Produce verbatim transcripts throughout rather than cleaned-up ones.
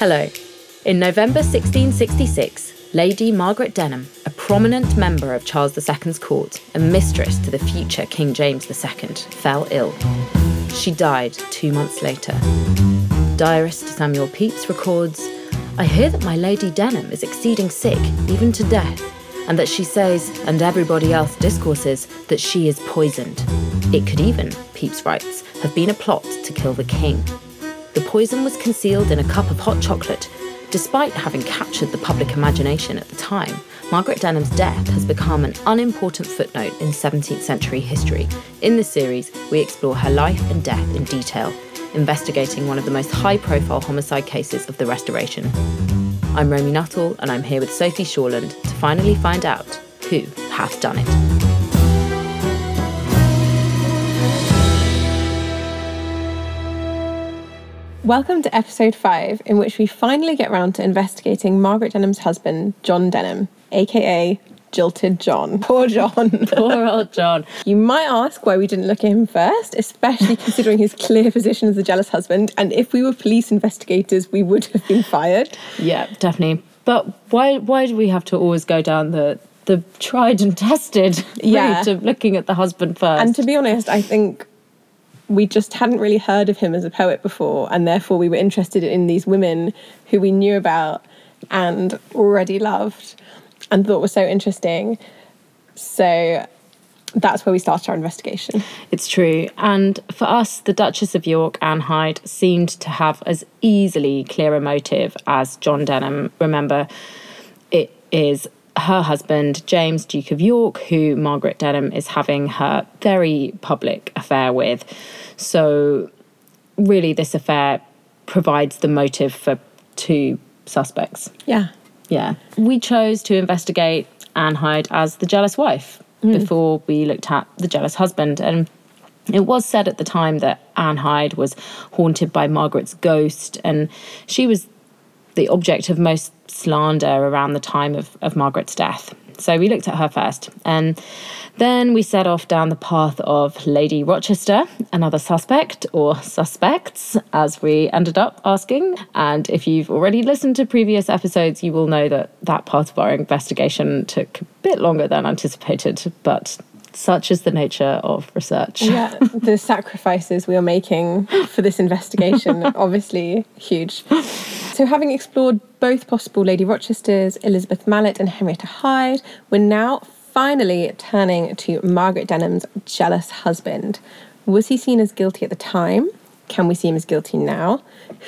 Hello. In November sixteen sixty-six, Lady Margaret Denham, a prominent member of Charles the Second's court and mistress to the future King James the Second, fell ill. She died two months later. Diarist Samuel Pepys records, "I hear that my Lady Denham is exceeding sick, even to death, and that she says, and everybody else discourses, that she is poisoned. It could even," Pepys writes, "have been a plot to kill the king. The poison was concealed in a cup of hot chocolate. Despite having captured the public imagination at the time, Margaret Denham's death has become an unimportant footnote in seventeenth century history. In this series, we explore her life and death in detail, investigating one of the most high-profile homicide cases of the Restoration." I'm Romy Nuttall, and I'm here with Sophie Shoreland to finally find out who hath done it. Welcome to episode five, in which we finally get round to investigating Margaret Denham's husband, John Denham, aka Jilted John. Poor John. Poor old John. You might ask why we didn't look at him first, especially considering his clear position as a jealous husband, and if we were police investigators, we would have been fired. Yeah, definitely. But why why do we have to always go down the the tried and tested yeah. route of looking at the husband first? And to be honest, I think we just hadn't really heard of him as a poet before, and therefore we were interested in these women who we knew about and already loved and thought were so interesting. So that's where we started our investigation. It's true. And for us, the Duchess of York, Anne Hyde, seemed to have as easily clear a motive as John Denham. Remember, it is her husband, James, Duke of York, who Margaret Denham is having her very public affair with. So really this affair provides the motive for two suspects. Yeah. Yeah. We chose to investigate Anne Hyde as the jealous wife mm. before we looked at the jealous husband. And it was said at the time that Anne Hyde was haunted by Margaret's ghost, and she was the object of most slander around the time of, of Margaret's death. So we looked at her first, and then we set off down the path of Lady Rochester, another suspect, or suspects, as we ended up asking. And if you've already listened to previous episodes, you will know that that part of our investigation took a bit longer than anticipated, but such is the nature of research. Yeah, the sacrifices we are making for this investigation, obviously huge. So having explored both possible Lady Rochesters, Elizabeth Mallet and Henrietta Hyde, we're now finally turning to Margaret Denham's jealous husband. Was he seen as guilty at the time? Can we see him as guilty now?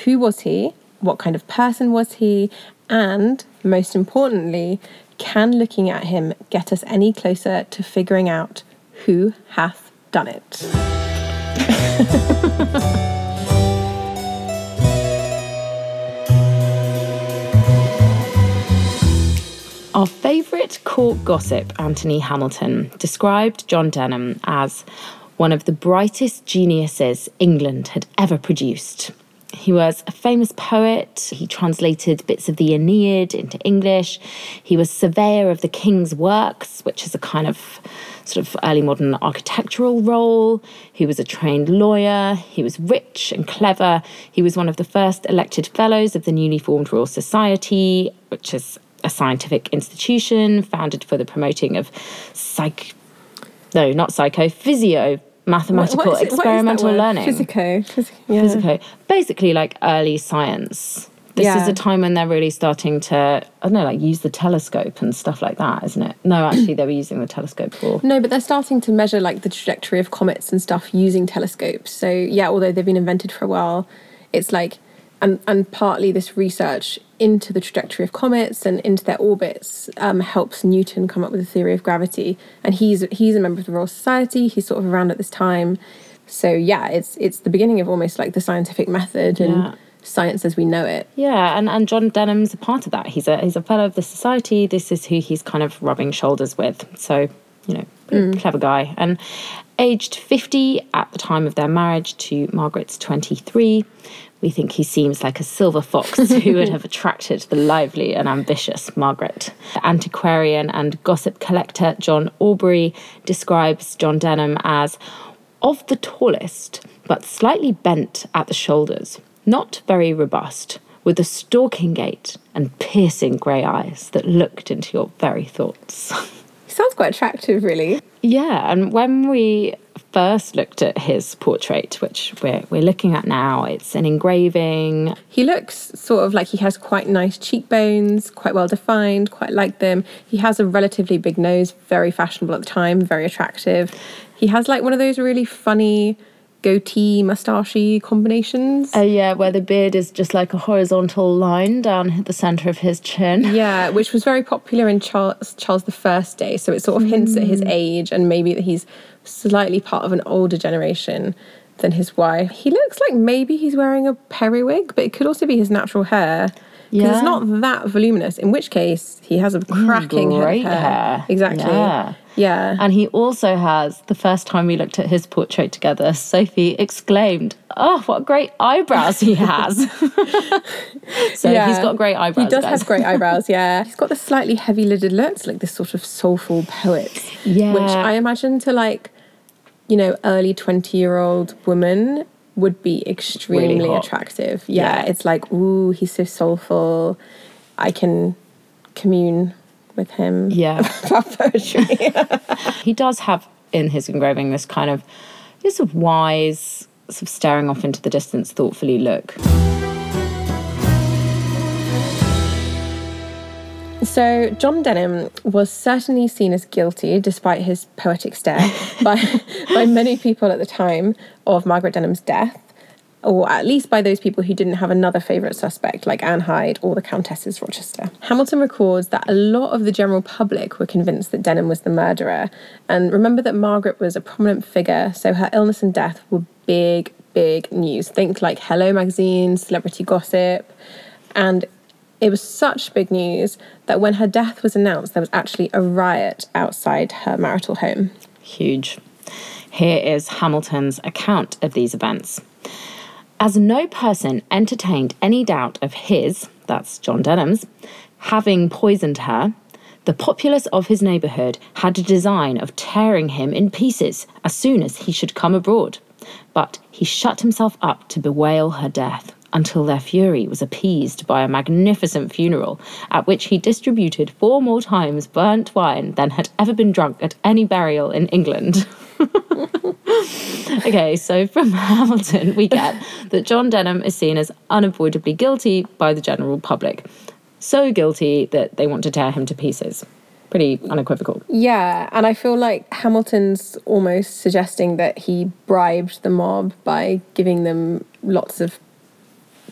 Who was he? What kind of person was he? And most importantly, can looking at him get us any closer to figuring out who hath done it? Our favourite court gossip, Anthony Hamilton, described John Denham as one of the brightest geniuses England had ever produced. He was a famous poet. He translated bits of the Aeneid into English. He was surveyor of the king's works, which is a kind of sort of early modern architectural role. He was a trained lawyer. He was rich and clever. He was one of the first elected fellows of the newly formed Royal Society, which is a scientific institution founded for the promoting of psych... No, not psycho, physio... mathematical what, what it, experimental learning. Physico. Physico, yeah. Physico. Basically like early science. This yeah. is a time when they're really starting to, I don't know, like use the telescope and stuff like that, isn't it? No, actually they were using the telescope for... No, but they're starting to measure like the trajectory of comets and stuff using telescopes. So yeah, although they've been invented for a while, it's like, and, and partly this research into the trajectory of comets and into their orbits um, helps Newton come up with a theory of gravity. And he's he's a member of the Royal Society. He's sort of around at this time. So yeah, it's it's the beginning of almost like the scientific method and yeah. science as we know it. Yeah, and, and John Denham's a part of that. He's a he's a fellow of the Society. This is who he's kind of rubbing shoulders with. So, you know, mm. clever guy. And aged fifty at the time of their marriage to Margaret's twenty-three. We think he seems like a silver fox who would have attracted the lively and ambitious Margaret. The antiquarian and gossip collector John Aubrey describes John Denham as of the tallest, but slightly bent at the shoulders, not very robust, with a stalking gait and piercing grey eyes that looked into your very thoughts. Sounds quite attractive, really. Yeah, and when we first looked at his portrait, which we're, we're looking at now, it's an engraving. He looks sort of like he has quite nice cheekbones, quite well defined, quite like them. He has a relatively big nose, very fashionable at the time, very attractive. He has like one of those really funny goatee, moustachey combinations. Oh, uh, yeah, where the beard is just like a horizontal line down the centre of his chin. Yeah, which was very popular in Charles, Charles I's day, so it sort of hints mm. at his age and maybe that he's slightly part of an older generation than his wife. He looks like maybe he's wearing a periwig, but it could also be his natural hair. Because yeah. it's not that voluminous, in which case he has a cracking mm, great head of hair. hair. Exactly. Yeah. Yeah. And he also has, the first time we looked at his portrait together, Sophie exclaimed, "Oh, what great eyebrows he has." So yeah. he's got great eyebrows. He does guys. have great eyebrows, yeah. He's got the slightly heavy-lidded looks, like this sort of soulful poet. Yeah. Which I imagine to like, you know, early twenty-year-old woman would be extremely really attractive. Yeah, yeah. It's like, ooh, he's so soulful. I can commune with him. Yeah. About poetry. He does have in his engraving this kind of just a wise, sort of staring off into the distance, thoughtfully look. So John Denham was certainly seen as guilty, despite his poetic stare, by by many people at the time of Margaret Denham's death, or at least by those people who didn't have another favourite suspect like Anne Hyde or the Countess's Rochester. Hamilton records that a lot of the general public were convinced that Denham was the murderer. And remember that Margaret was a prominent figure, so her illness and death were big, big news. Think like Hello magazine, celebrity gossip, and it was such big news that when her death was announced, there was actually a riot outside her marital home. Huge. Here is Hamilton's account of these events. "As no person entertained any doubt of his," that's John Denham's, "having poisoned her, the populace of his neighbourhood had a design of tearing him in pieces as soon as he should come abroad. But he shut himself up to bewail her death, until their fury was appeased by a magnificent funeral, at which he distributed four more times burnt wine than had ever been drunk at any burial in England." Okay, so from Hamilton, we get that John Denham is seen as unavoidably guilty by the general public. So guilty that they want to tear him to pieces. Pretty unequivocal. Yeah, and I feel like Hamilton's almost suggesting that he bribed the mob by giving them lots of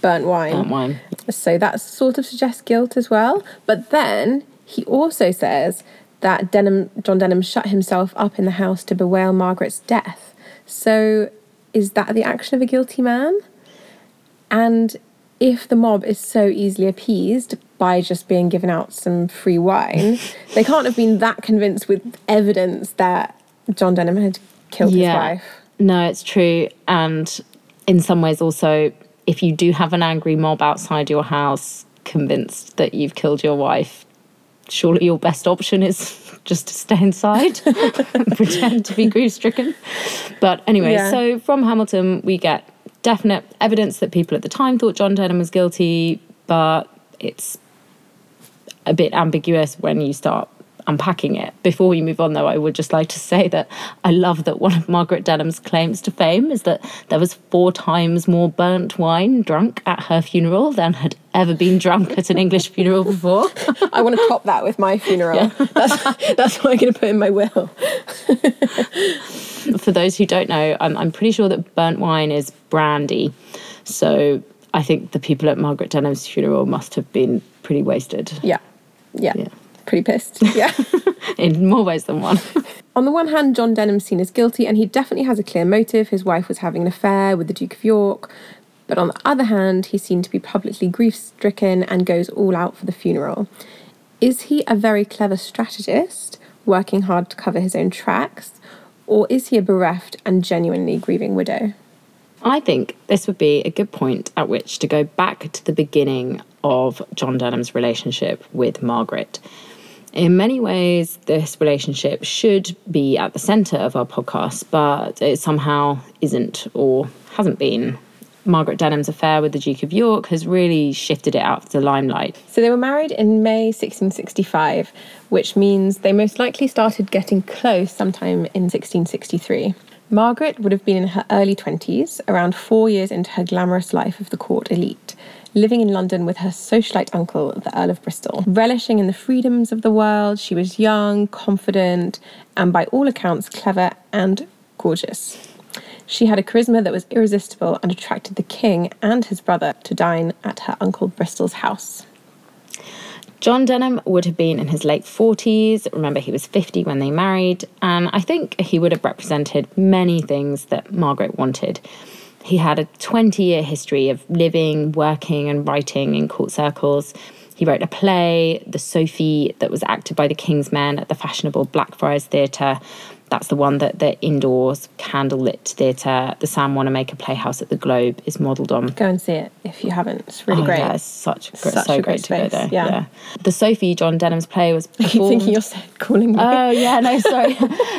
burnt wine. Burnt wine. So that sort of suggests guilt as well. But then he also says that Denham, John Denham shut himself up in the house to bewail Margaret's death. So is that the action of a guilty man? And if the mob is so easily appeased by just being given out some free wine, they can't have been that convinced with evidence that John Denham had killed yeah. his wife. No, it's true. And in some ways also, if you do have an angry mob outside your house convinced that you've killed your wife, surely your best option is just to stay inside and pretend to be grief-stricken. But anyway, yeah. so from Hamilton, we get definite evidence that people at the time thought John Denham was guilty, but it's a bit ambiguous when you start unpacking it. Before we move on, though, I would just like to say that I love that one of Margaret Denham's claims to fame is that there was four times more burnt wine drunk at her funeral than had ever been drunk at an English funeral before. I want to top that with my funeral. Yeah. That's, that's what I'm going to put in my will. For those who don't know, I'm, I'm pretty sure that burnt wine is brandy. So I think the people at Margaret Denham's funeral must have been pretty wasted. Yeah, yeah. yeah. Pretty pissed, yeah. In more ways than one. On the one hand, John Denham's seen as guilty, and he definitely has a clear motive. His wife was having an affair with the Duke of York. But on the other hand, he's seen to be publicly grief-stricken and goes all out for the funeral. Is he a very clever strategist, working hard to cover his own tracks? Or is he a bereft and genuinely grieving widow? I think this would be a good point at which to go back to the beginning of John Denham's relationship with Margaret. In many ways, this relationship should be at the centre of our podcast, but it somehow isn't or hasn't been. Margaret Denham's affair with the Duke of York has really shifted it out of the limelight. So they were married in May sixteen sixty-five, which means they most likely started getting close sometime in sixteen sixty-three. Margaret would have been in her early twenties, around four years into her glamorous life of the court elite, living in London with her socialite uncle, the Earl of Bristol. Relishing in the freedoms of the world, she was young, confident, and by all accounts clever and gorgeous. She had a charisma that was irresistible and attracted the king and his brother to dine at her uncle Bristol's house. John Denham would have been in his late forties. Remember, he was fifty when they married, and I think he would have represented many things that Margaret wanted. He had a twenty-year history of living, working and writing in court circles. He wrote a play, The Sophie, that was acted by the King's Men at the fashionable Blackfriars Theatre. That's the one that the indoors, candlelit theatre, the Sam Wanamaker Playhouse at the Globe is modelled on. Go and see it if you haven't. It's really oh, great. Yeah, it's such, such so a great, great space. To go there. Yeah. yeah. The Sophie, John Denham's play, was performed... Are you thinking you're calling me? Oh, yeah, no, sorry.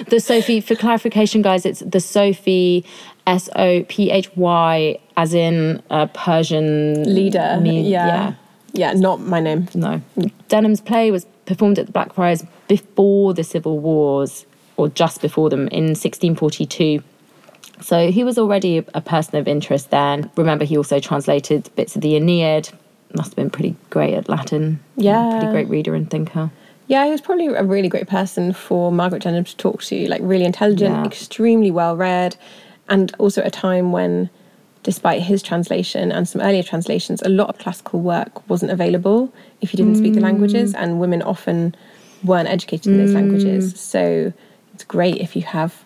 The Sophie, for clarification, guys, it's The Sophie, S O P H Y, as in a Persian... Leader, me- yeah. yeah. Yeah, not my name. No. Denham's play was performed at the Blackfriars before the Civil Wars, or just before them, in sixteen forty-two. So he was already a person of interest then. Remember, he also translated bits of the Aeneid. Must have been pretty great at Latin. Yeah. Pretty great reader and thinker. Yeah, he was probably a really great person for Margaret Denham to talk to. Like, really intelligent, yeah. extremely well-read, and also at a time when... Despite his translation and some earlier translations, a lot of classical work wasn't available if you didn't mm. speak the languages, and women often weren't educated in those mm. languages. So it's great if you have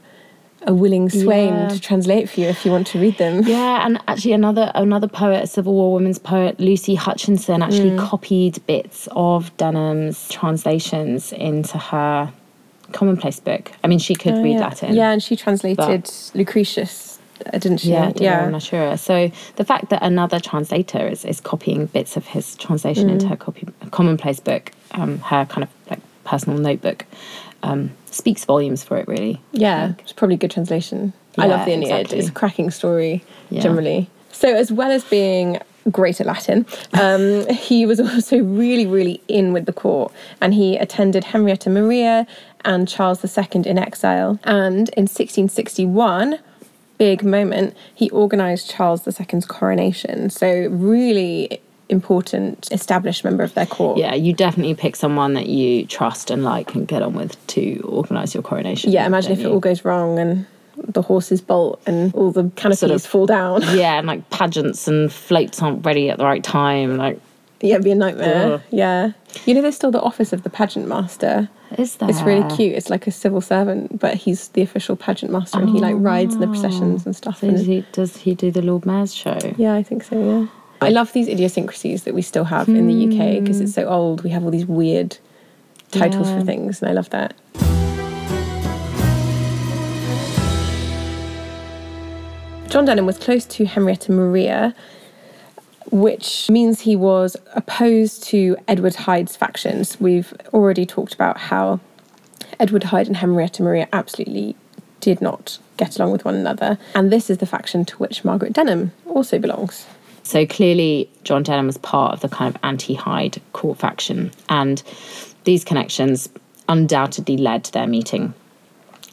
a willing swain yeah. to translate for you if you want to read them. Yeah, and actually another another poet, a Civil War women's poet, Lucy Hutchinson, actually mm. copied bits of Denham's translations into her commonplace book. I mean, she could oh, read yeah. Latin. Yeah, and she translated Lucretius. Didn't she? Yeah, yeah. I'm sure. So the fact that another translator is, is copying bits of his translation mm. into her copy, commonplace book, um, her kind of like personal notebook, um, speaks volumes for it, really. Yeah, it's probably good translation. Yeah, I love the Aeneid. Exactly. It's a cracking story, yeah. generally. So as well as being great at Latin, um, he was also really, really in with the court, and he attended Henrietta Maria and Charles the Second in exile. And in sixteen sixty-one... big moment, he organised Charles the Second's coronation. So really important established member of their court. Yeah, you definitely pick someone that you trust and like and get on with to organise your coronation. Yeah, imagine if you? it all goes wrong and the horses bolt and all the canopies sort of, fall down. Yeah, and like pageants and floats aren't ready at the right time. Like, yeah, it'd be a nightmare. Ugh. Yeah. You know, there's still the office of the pageant master. Is there? It's really cute. It's like a civil servant, but he's the official pageant master, oh, and he like rides wow. in the processions and stuff. So and does, he, does he do the Lord Mayor's show? Yeah, I think so, yeah. I love these idiosyncrasies that we still have hmm. in the U K, because it's so old. We have all these weird titles yeah. for things, and I love that. John Denham was close to Henrietta Maria, which means he was opposed to Edward Hyde's factions. We've already talked about how Edward Hyde and Henrietta Maria absolutely did not get along with one another. And this is the faction to which Margaret Denham also belongs. So clearly, John Denham was part of the kind of anti-Hyde court faction. And these connections undoubtedly led to their meeting.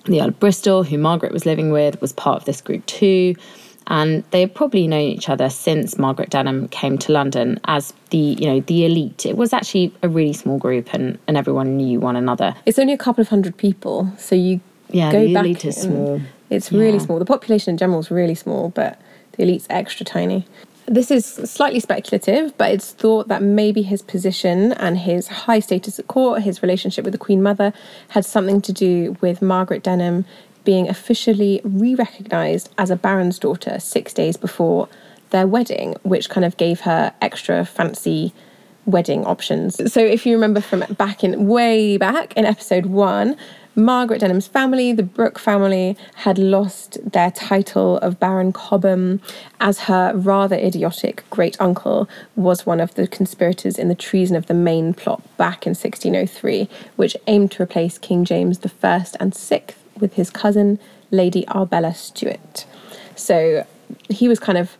The Earl of Bristol, who Margaret was living with, was part of this group too. And they had probably known each other since Margaret Denham came to London as the, you know, the elite. It was actually a really small group, and, and everyone knew one another. It's only a couple of hundred people, so you yeah, go the back. Elite is small. It's yeah. really small. The population in general is really small, but the elite's extra tiny. This is slightly speculative, but it's thought that maybe his position and his high status at court, his relationship with the Queen Mother, had something to do with Margaret Denham being officially re-recognised as a baron's daughter six days before their wedding, which kind of gave her extra fancy wedding options. So if you remember from back in, way back in episode one, Margaret Denham's family, the Brooke family, had lost their title of Baron Cobham, as her rather idiotic great-uncle was one of the conspirators in the treason of the Maine plot back in sixteen oh three, which aimed to replace King James the First and sixth with his cousin, Lady Arbella Stuart. So he was kind of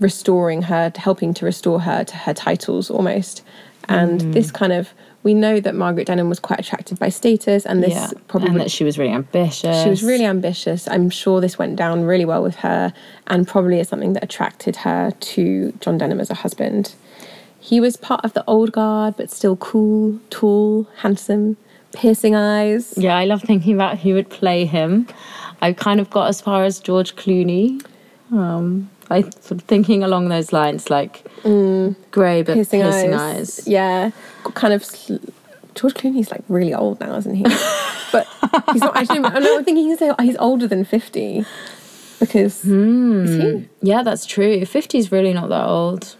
restoring her, helping to restore her to her titles almost. And mm. this kind of, we know that Margaret Denham was quite attracted by status, and this yeah. probably... And that she was really ambitious. She was really ambitious. I'm sure this went down really well with her, and probably is something that attracted her to John Denham as a husband. He was part of the old guard, but still cool, tall, handsome, piercing eyes. Yeah, I love thinking about who would play him. I kind of got as far as George Clooney. Um... I sort of thinking along those lines, like mm. grey but piercing, piercing eyes. eyes. Yeah, kind of. Sl- George Clooney's like really old now, isn't he? But he's not actually. I'm not thinking he's he's older than fifty, because mm. is he? Yeah, that's true. fifty's really not that old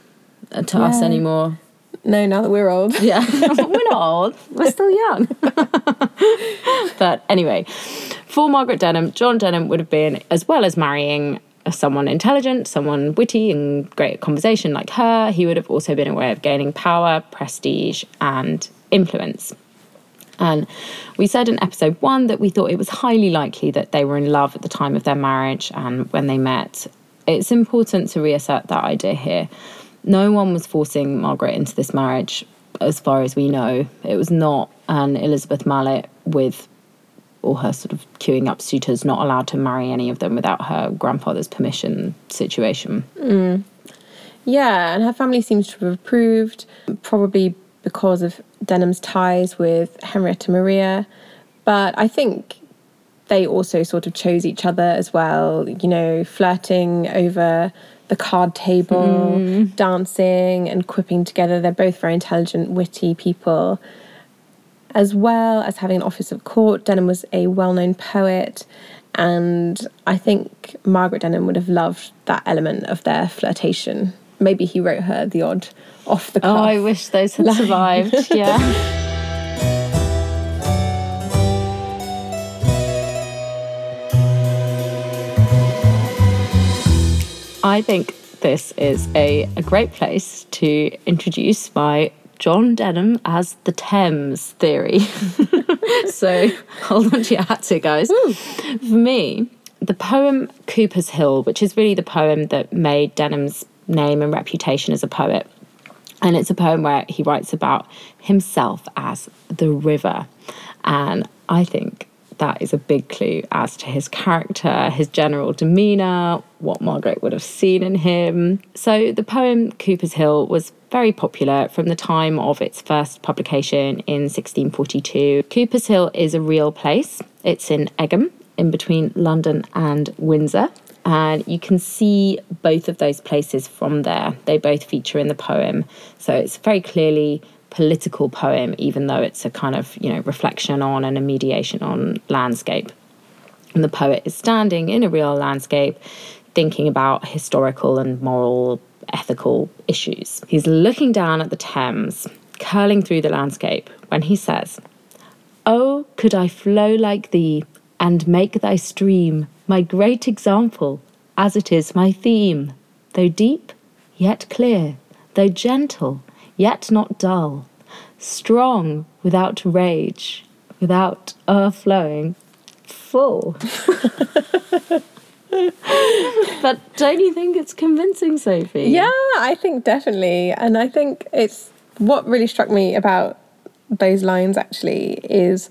to yeah. us anymore. No, now that we're old. Yeah, we're not old. We're still young. But anyway, for Margaret Denham, John Denham would have been, as well as marrying someone intelligent, someone witty and great at conversation like her, he would have also been a way of gaining power, prestige and influence. And we said in episode one that we thought it was highly likely that they were in love at the time of their marriage and when they met. It's important to reassert that idea here. No one was forcing Margaret into this marriage, as far as we know. It was not an Elizabeth Mallet with or her sort of queuing up suitors, not allowed to marry any of them without her grandfather's permission situation. Mm. Yeah, and her family seems to have approved, probably because of Denham's ties with Henrietta Maria. But I think they also sort of chose each other as well, you know, flirting over the card table, mm. dancing and quipping together. They're both very intelligent, witty people. As well as having an office of court, Denham was a well-known poet, and I think Margaret Denham would have loved that element of their flirtation. Maybe he wrote her the odd off-the-cuff. Oh, I wish those had line. survived, yeah. I think this is a, a great place to introduce my John Denham as the Thames theory. So hold on to your hat here, guys. Ooh. For me, the poem Cooper's Hill, which is really the poem that made Denham's name and reputation as a poet, and it's a poem where he writes about himself as the river, and I think that is a big clue as to his character, his general demeanour, what Margaret would have seen in him. So the poem Cooper's Hill was very popular from the time of its first publication in sixteen forty-two. Cooper's Hill is a real place. It's in Egham, in between London and Windsor. And you can see both of those places from there. They both feature in the poem. So it's very clearly political poem, even though it's a kind of, you know, reflection on and a mediation on landscape. And the poet is standing in a real landscape, thinking about historical and moral, ethical issues. He's looking down at the Thames, curling through the landscape, when he says, "Oh, could I flow like thee, and make thy stream my great example, as it is my theme, though deep, yet clear, though gentle, yet not dull, strong without rage, without o'erflowing, full." But don't you think it's convincing, Sophie? Yeah, I think definitely. And I think it's what really struck me about those lines actually is,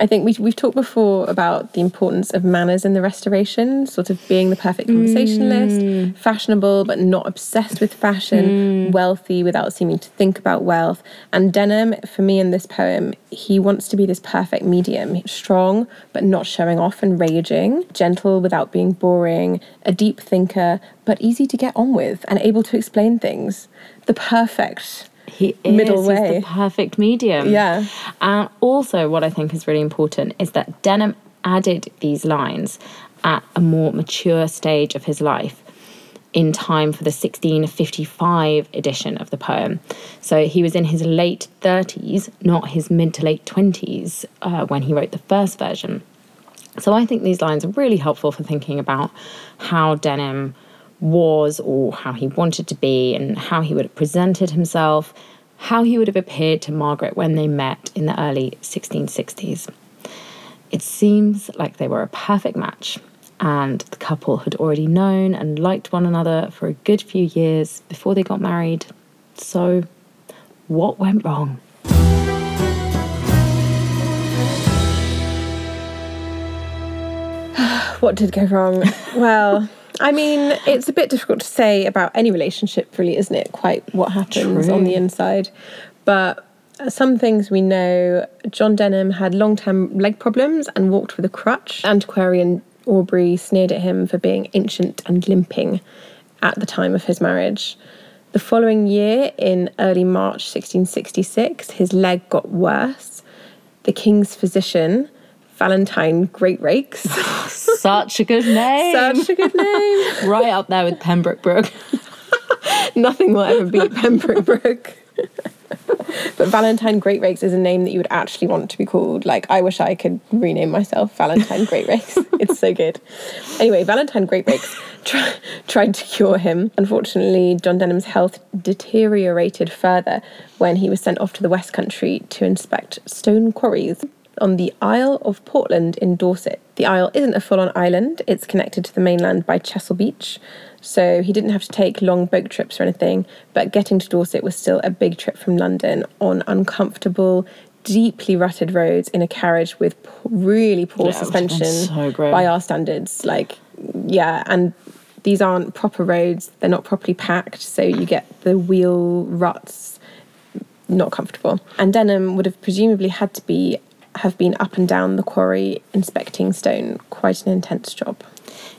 I think we, we've talked before about the importance of manners in the Restoration, sort of being the perfect conversationalist, mm. fashionable but not obsessed with fashion, mm. wealthy without seeming to think about wealth. And Denham, for me in this poem, he wants to be this perfect medium, strong but not showing off and raging, gentle without being boring, a deep thinker but easy to get on with and able to explain things. The perfect... He is Middle way. He's the perfect medium. Yeah. And also what I think is really important is that Denham added these lines at a more mature stage of his life in time for the sixteen fifty-five edition of the poem. So he was in his late thirties, not his mid to late twenties, uh, when he wrote the first version. So I think these lines are really helpful for thinking about how Denham was, or how he wanted to be, and how he would have presented himself, how he would have appeared to Margaret when they met in the early sixteen sixties. It seems like they were a perfect match, and the couple had already known and liked one another for a good few years before they got married. So, what went wrong? What did go wrong? Well, I mean, it's a bit difficult to say about any relationship, really, isn't it? Quite what happens True. On the inside. But some things we know. John Denham had long-term leg problems and walked with a crutch. Antiquarian Aubrey sneered at him for being ancient and limping at the time of his marriage. The following year, in early March sixteen sixty-six, his leg got worse. The king's physician, Valentine Greatrakes. Oh, such a good name. Such a good name. Right up there with Pembroke Brook. Nothing will ever beat Pembroke Brook. But Valentine Greatrakes is a name that you would actually want to be called. Like, I wish I could rename myself Valentine Greatrakes. It's so good. Anyway, Valentine Greatrakes try, tried to cure him. Unfortunately, John Denham's health deteriorated further when he was sent off to the West Country to inspect stone quarries on the Isle of Portland in Dorset. The isle isn't a full-on island. It's connected to the mainland by Chesil Beach. So he didn't have to take long boat trips or anything, but getting to Dorset was still a big trip from London on uncomfortable, deeply rutted roads in a carriage with really poor yeah, suspension so by our standards. Like, yeah, and these aren't proper roads. They're not properly packed, so you get the wheel ruts. Not comfortable. And Denham would have presumably had to be have been up and down the quarry inspecting stone. Quite an intense job.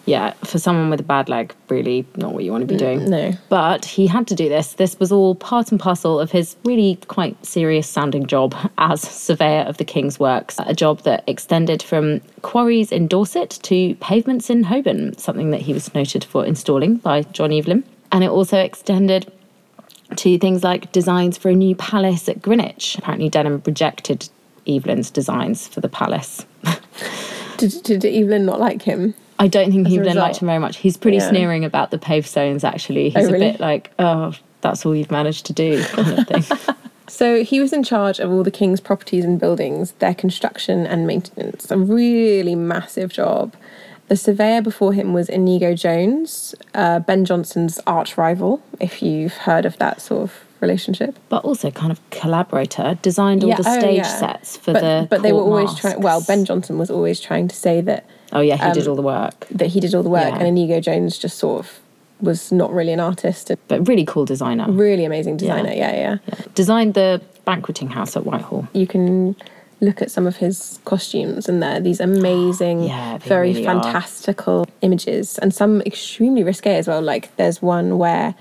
Yeah, for someone with a bad leg, really not what you want to be doing. No. But he had to do this. This was all part and parcel of his really quite serious-sounding job as surveyor of the King's Works, a job that extended from quarries in Dorset to pavements in Holborn, something that he was noted for installing by John Evelyn. And it also extended to things like designs for a new palace at Greenwich. Apparently, Denham rejected Evelyn's designs for the palace. did, did Evelyn not like him? I don't think Evelyn liked him very much. He's pretty yeah. sneering about the pavestones, actually. He's oh, really? a bit like, oh, that's all you've managed to do, kind of thing. So he was in charge of all the king's properties and buildings, their construction and maintenance. A really massive job. The surveyor before him was Inigo Jones, uh, Ben Jonson's arch rival, if you've heard of that sort of relationship, but also kind of collaborator, designed all yeah, the stage oh, yeah. sets for but, the but they were always masks. trying well Ben Jonson was always trying to say that oh yeah he um, did all the work that he did all the work yeah. and Inigo Jones just sort of was not really an artist, but really cool designer, really amazing designer. yeah. Yeah, yeah yeah designed the banqueting house at Whitehall. You can look at some of his costumes and they're these amazing yeah, they very really fantastical are. images, and some extremely risque as well. Like there's one where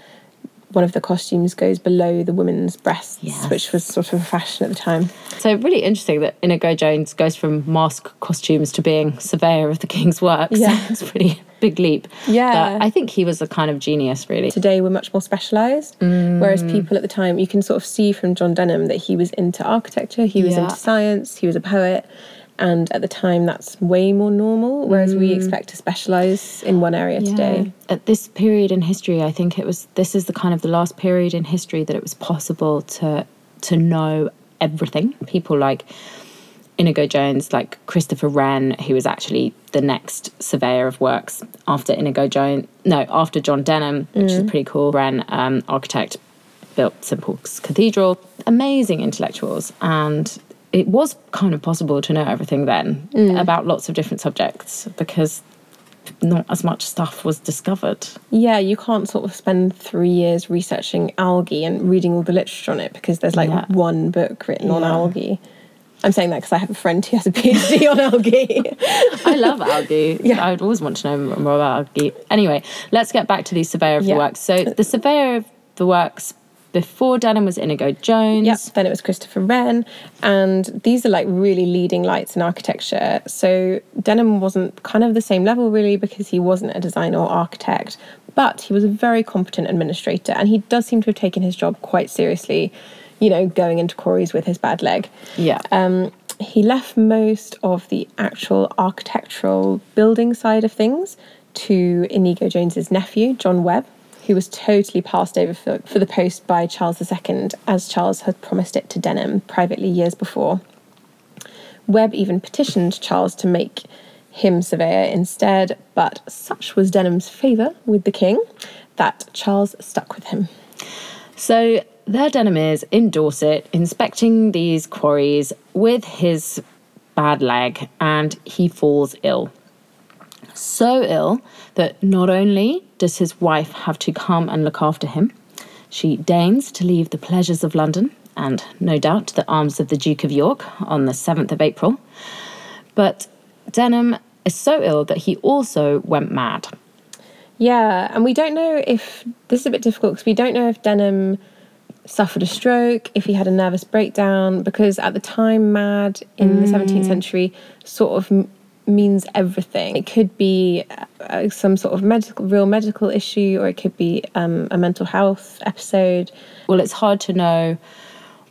one of the costumes goes below the woman's breasts, yes. which was sort of a fashion at the time. So really interesting that Inigo Jones goes from mask costumes to being surveyor of the King's Works. Yeah. It's a pretty big leap. Yeah. But I think he was a kind of genius, really. Today we're much more specialised, mm. whereas people at the time, you can sort of see from John Denham that he was into architecture, he was yeah. into science, he was a poet. And at the time, that's way more normal, whereas mm. we expect to specialise in one area yeah. today. At this period in history, I think it was, this is the kind of the last period in history that it was possible to to know everything. People like Inigo Jones, like Christopher Wren, who was actually the next surveyor of works after Inigo Jones, no, after John Denham, which mm. is pretty cool. Wren, um, architect, built Saint Paul's Cathedral. Amazing intellectuals, and it was kind of possible to know everything then mm. about lots of different subjects because not as much stuff was discovered. Yeah, you can't sort of spend three years researching algae and reading all the literature on it because there's like yeah. one book written yeah. on algae. I'm saying that because I have a friend who has a PhD on algae. I love algae. Yeah. I would always want to know more about algae. Anyway, let's get back to the surveyor of yeah. the works. So the surveyor of the works before Denham was Inigo Jones. Yep, then it was Christopher Wren. And these are like really leading lights in architecture. So Denham wasn't kind of the same level really because he wasn't a designer or architect, but he was a very competent administrator and he does seem to have taken his job quite seriously, you know, going into quarries with his bad leg. Yeah. Um, he left most of the actual architectural building side of things to Inigo Jones's nephew, John Webb, who was totally passed over for, for the post by Charles the Second, as Charles had promised it to Denham privately years before. Webb even petitioned Charles to make him surveyor instead, but such was Denham's favour with the king that Charles stuck with him. So there Denham is in Dorset inspecting these quarries with his bad leg, and he falls ill. So ill that not only does his wife have to come and look after him, she deigns to leave the pleasures of London and no doubt the arms of the Duke of York on the seventh of April. But Denham is so ill that he also went mad. Yeah, and we don't know if... This is a bit difficult because we don't know if Denham suffered a stroke, if he had a nervous breakdown, because at the time, mad in mm. the seventeenth century sort of means everything. It could be uh, some sort of medical, real medical issue, or it could be um, a mental health episode. Well, it's hard to know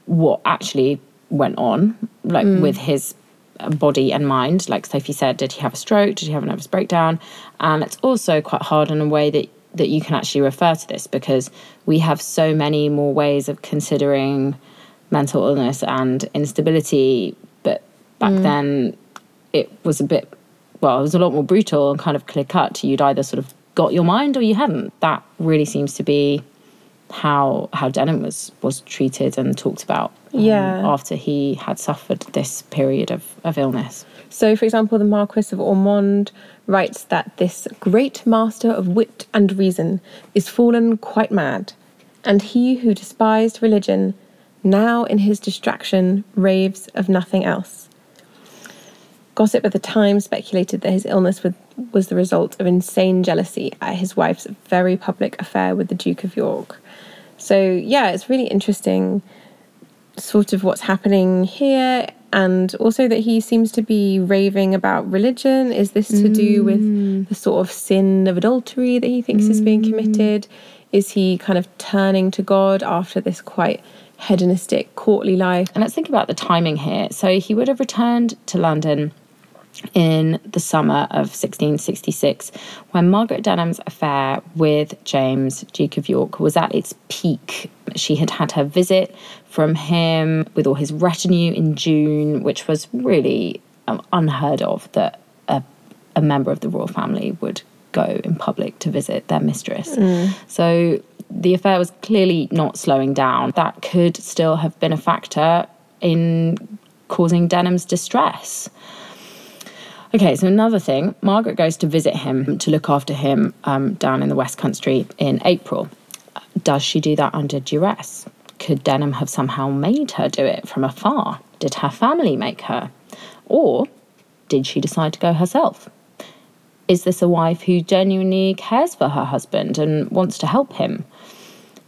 what actually went on, like mm. with his body and mind. Like Sophie said, did he have a stroke? Did he have a nervous breakdown? And it's also quite hard in a way that that you can actually refer to this, because we have so many more ways of considering mental illness and instability. But back mm. then, it was a bit, well, it was a lot more brutal and kind of clear cut. You'd either sort of got your mind or you hadn't. That really seems to be how how Denham was, was treated and talked about um, yeah. after he had suffered this period of, of illness. So, for example, the Marquis of Ormond writes that this great master of wit and reason is fallen quite mad, and he who despised religion now in his distraction raves of nothing else. Gossip at the time speculated that his illness was the result of insane jealousy at his wife's very public affair with the Duke of York. So, yeah, it's really interesting sort of what's happening here, and also that he seems to be raving about religion. Is this to mm. do with the sort of sin of adultery that he thinks mm. is being committed? Is he kind of turning to God after this quite hedonistic, courtly life? And let's think about the timing here. So he would have returned to London in the summer of sixteen sixty-six, when Margaret Denham's affair with James, Duke of York, was at its peak. She had had her visit from him with all his retinue in June, which was really um, unheard of, that a, a member of the royal family would go in public to visit their mistress. Mm. So the affair was clearly not slowing down. That could still have been a factor in causing Denham's distress. Okay, so another thing, Margaret goes to visit him, to look after him um, down in the West Country in April. Does she do that under duress? Could Denham have somehow made her do it from afar? Did her family make her? Or did she decide to go herself? Is this a wife who genuinely cares for her husband and wants to help him?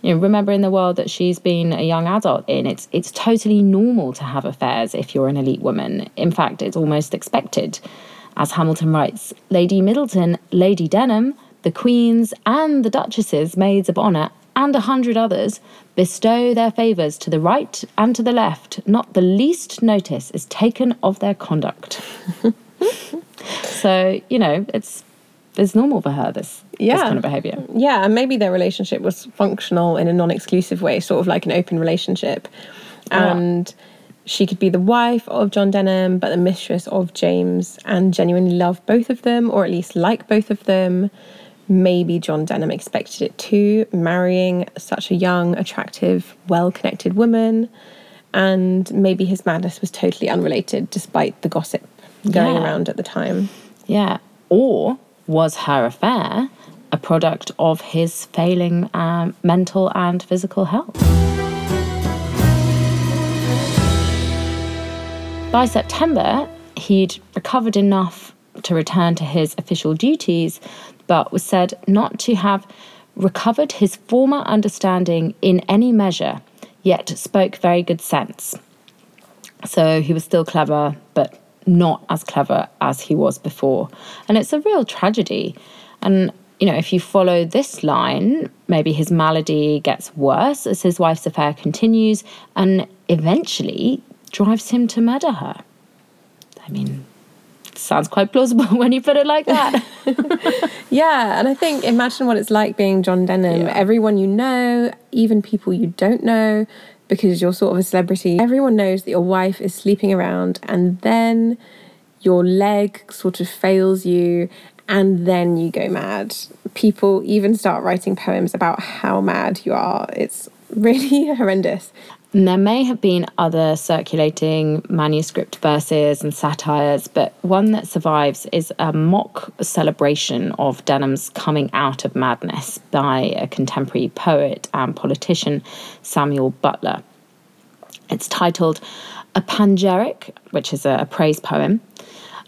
You know, remember in the world that she's been a young adult in, it's it's totally normal to have affairs if you're an elite woman. In fact, it's almost expected. As Hamilton writes, Lady Middleton, Lady Denham, the Queen's and the Duchess's maids of honour, and a hundred others, bestow their favours to the right and to the left. Not the least notice is taken of their conduct. So, you know, it's it's normal for her, this, yeah. this kind of behaviour. Yeah, and maybe their relationship was functional in a non-exclusive way, sort of like an open relationship. Yeah. And she could be the wife of John Denham, but the mistress of James, and genuinely love both of them, or at least like both of them. Maybe John Denham expected it too, marrying such a young, attractive, well-connected woman. And maybe his madness was totally unrelated, despite the gossip going yeah. around at the time. Yeah. Or was her affair a product of his failing um, mental and physical health? By September, he'd recovered enough to return to his official duties, but was said not to have recovered his former understanding in any measure, yet spoke very good sense. So he was still clever, but not as clever as he was before. And it's a real tragedy. And, you know, if you follow this line, maybe his malady gets worse as his wife's affair continues and eventually drives him to murder her. I mean, sounds quite plausible when you put it like that. Yeah, and I think, imagine what it's like being John Denham. Yeah. Everyone you know, even people you don't know, because you're sort of a celebrity, everyone knows that your wife is sleeping around, and then your leg sort of fails you, and then you go mad. People even start writing poems about how mad you are. It's really horrendous. And there may have been other circulating manuscript verses and satires, but one that survives is a mock celebration of Denham's coming out of madness by a contemporary poet and politician, Samuel Butler. It's titled A Panegyric, which is a praise poem,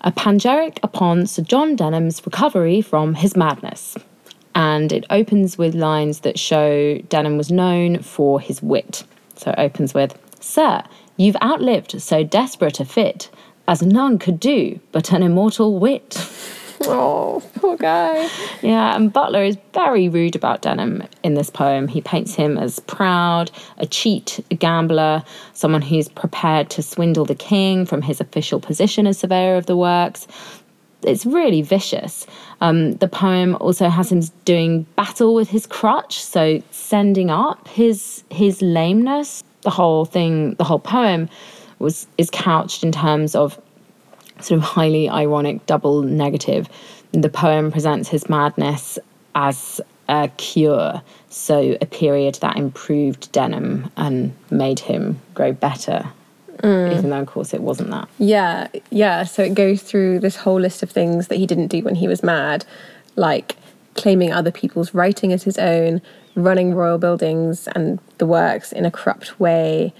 A Panegyric upon Sir John Denham's recovery from his madness. And it opens with lines that show Denham was known for his wit. So it opens with, "Sir, you've outlived so desperate a fit, as none could do but an immortal wit." Oh, poor guy. Yeah, and Butler is very rude about Denham in this poem. He paints him as proud, a cheat, a gambler, someone who's prepared to swindle the king from his official position as surveyor of the works. It's really vicious. Um, the poem also has him doing battle with his crutch, so sending up his his lameness. The whole thing, the whole poem, was is couched in terms of sort of highly ironic double negative. The poem presents his madness as a cure, so a period that improved Denham and made him grow better. Mm. Even though, of course, it wasn't that. Yeah, yeah. So it goes through this whole list of things that he didn't do when he was mad, like claiming other people's writing as his own, running royal buildings and the works in a corrupt way.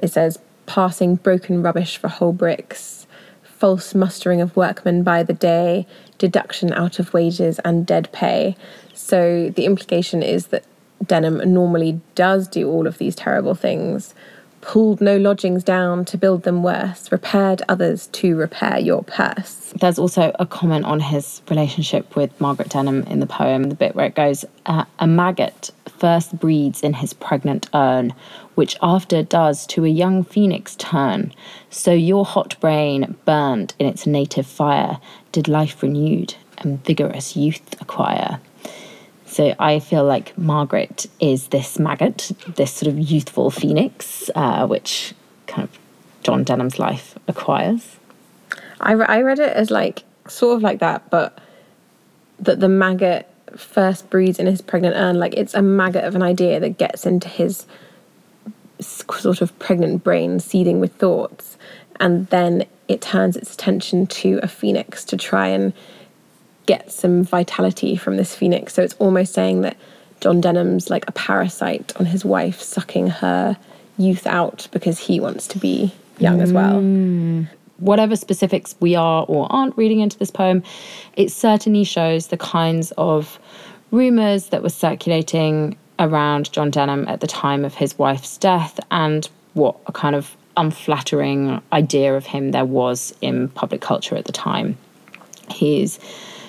It says, passing broken rubbish for whole bricks, false mustering of workmen by the day, deduction out of wages and dead pay. So the implication is that Denham normally does do all of these terrible things. Pulled no lodgings down to build them worse, repaired others to repair your purse. There's also a comment on his relationship with Margaret Denham in the poem, the bit where it goes, uh, a maggot first breeds in his pregnant urn, which after does to a young phoenix turn. So your hot brain burned in its native fire, did life renewed and vigorous youth acquire. So I feel like Margaret is this maggot, this sort of youthful phoenix, uh, which kind of John Denham's life acquires. I, re- I read it as like, sort of like that, but that the maggot first breeds in his pregnant urn, like it's a maggot of an idea that gets into his sort of pregnant brain, seething with thoughts, and then it turns its attention to a phoenix to try and get some vitality from this phoenix. So it's almost saying that John Denham's like a parasite on his wife, sucking her youth out because he wants to be young mm. as well. Whatever specifics we are or aren't reading into this poem, it certainly shows the kinds of rumours that were circulating around John Denham at the time of his wife's death and what a kind of unflattering idea of him there was in public culture at the time. He's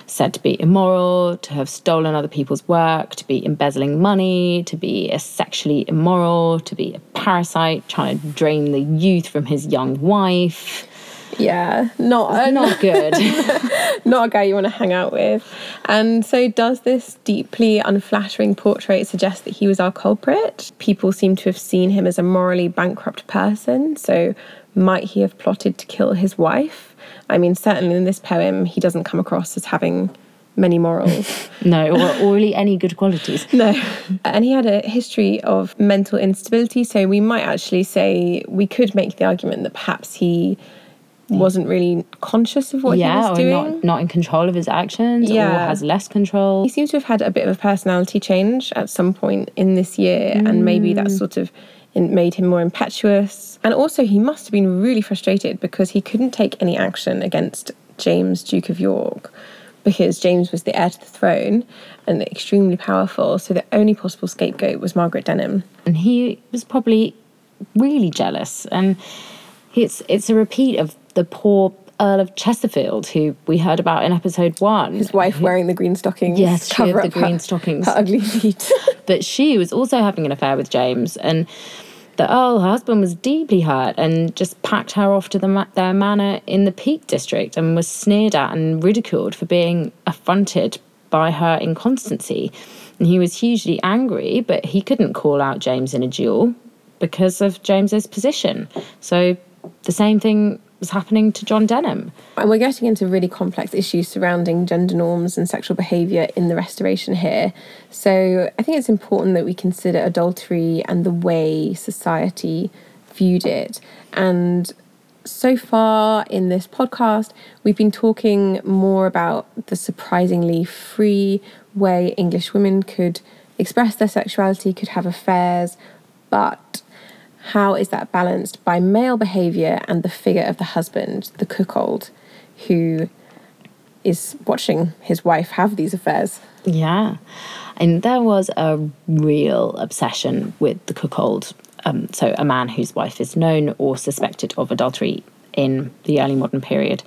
said to be immoral, to have stolen other people's work, to be embezzling money, to be a sexually immoral, to be a parasite, trying to drain the youth from his young wife. Yeah, not uh, not good. Not a guy you want to hang out with. And so does this deeply unflattering portrait suggest that he was our culprit? People seem to have seen him as a morally bankrupt person, so might he have plotted to kill his wife? I mean, certainly in this poem, he doesn't come across as having many morals. No, or, or really any good qualities. No. And he had a history of mental instability, so we might actually say we could make the argument that perhaps he wasn't really conscious of what yeah, he was doing. Yeah, or not, not in control of his actions, yeah. or has less control. He seems to have had a bit of a personality change at some point in this year, mm. and maybe that sort of made him more impetuous. And also he must have been really frustrated because he couldn't take any action against James, Duke of York, because James was the heir to the throne and extremely powerful. So the only possible scapegoat was Margaret Denham. And he was probably really jealous. And it's it's a repeat of the poor Earl of Chesterfield, who we heard about in episode one. His wife wearing the green stockings. Yes, she cover up the green her, stockings. Her ugly feet. But she was also having an affair with James, and the Earl, her husband, was deeply hurt and just packed her off to the ma- their manor in the Peak District and was sneered at and ridiculed for being affronted by her inconstancy. And he was hugely angry, but he couldn't call out James in a duel because of James's position. So the same thing was happening to John Denham. And we're getting into really complex issues surrounding gender norms and sexual behaviour in the Restoration here. So I think it's important that we consider adultery and the way society viewed it. And so far in this podcast, we've been talking more about the surprisingly free way English women could express their sexuality, could have affairs, but how is that balanced by male behaviour and the figure of the husband, the cuckold, who is watching his wife have these affairs? Yeah, and there was a real obsession with the cuckold. Um, so a man whose wife is known or suspected of adultery in the early modern period.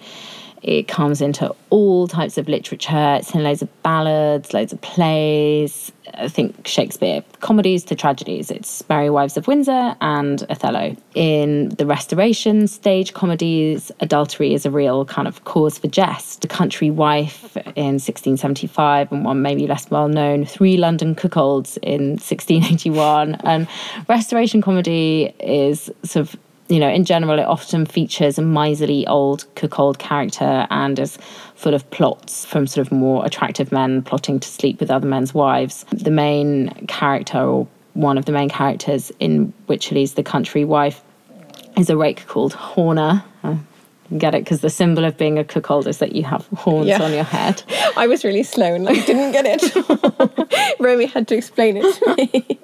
It comes into all types of literature. It's in loads of ballads, loads of plays. I think Shakespeare, comedies to tragedies. It's Merry Wives of Windsor and Othello. In the Restoration stage comedies, adultery is a real kind of cause for jest. The Country Wife in sixteen seventy-five, and one maybe less well known, Three London Cuckolds in sixteen eighty-one. And Restoration comedy is sort of, you know, in general, it often features a miserly old cuckold character and is full of plots from sort of more attractive men plotting to sleep with other men's wives. The main character, or one of the main characters in Wycherley's The Country Wife, is a rake called Horner. Uh, Get it? Because the symbol of being a cuckold is that you have horns yeah. on your head. I was really slow and I like, didn't get it. Romy had to explain it to me.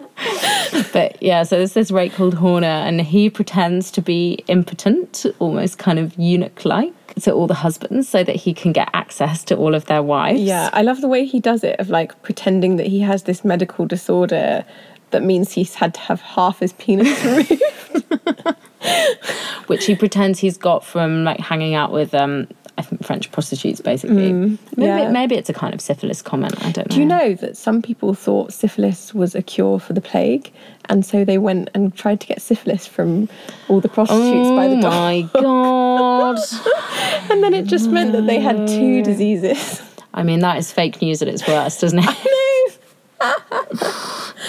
But yeah, so there's this rake called Horner, and he pretends to be impotent, almost kind of eunuch-like, to all the husbands so that he can get access to all of their wives. Yeah, I love the way he does it, of like pretending that he has this medical disorder that means he's had to have half his penis removed. Which he pretends he's got from like hanging out with um I think French prostitutes, basically. Mm, yeah. Maybe maybe it's a kind of syphilis comment, I don't know. Do you know that some people thought syphilis was a cure for the plague, and so they went and tried to get syphilis from all the prostitutes oh by the dog? Oh my God. And then it just meant that they had two diseases. I mean, that is fake news at its worst, isn't it? I know.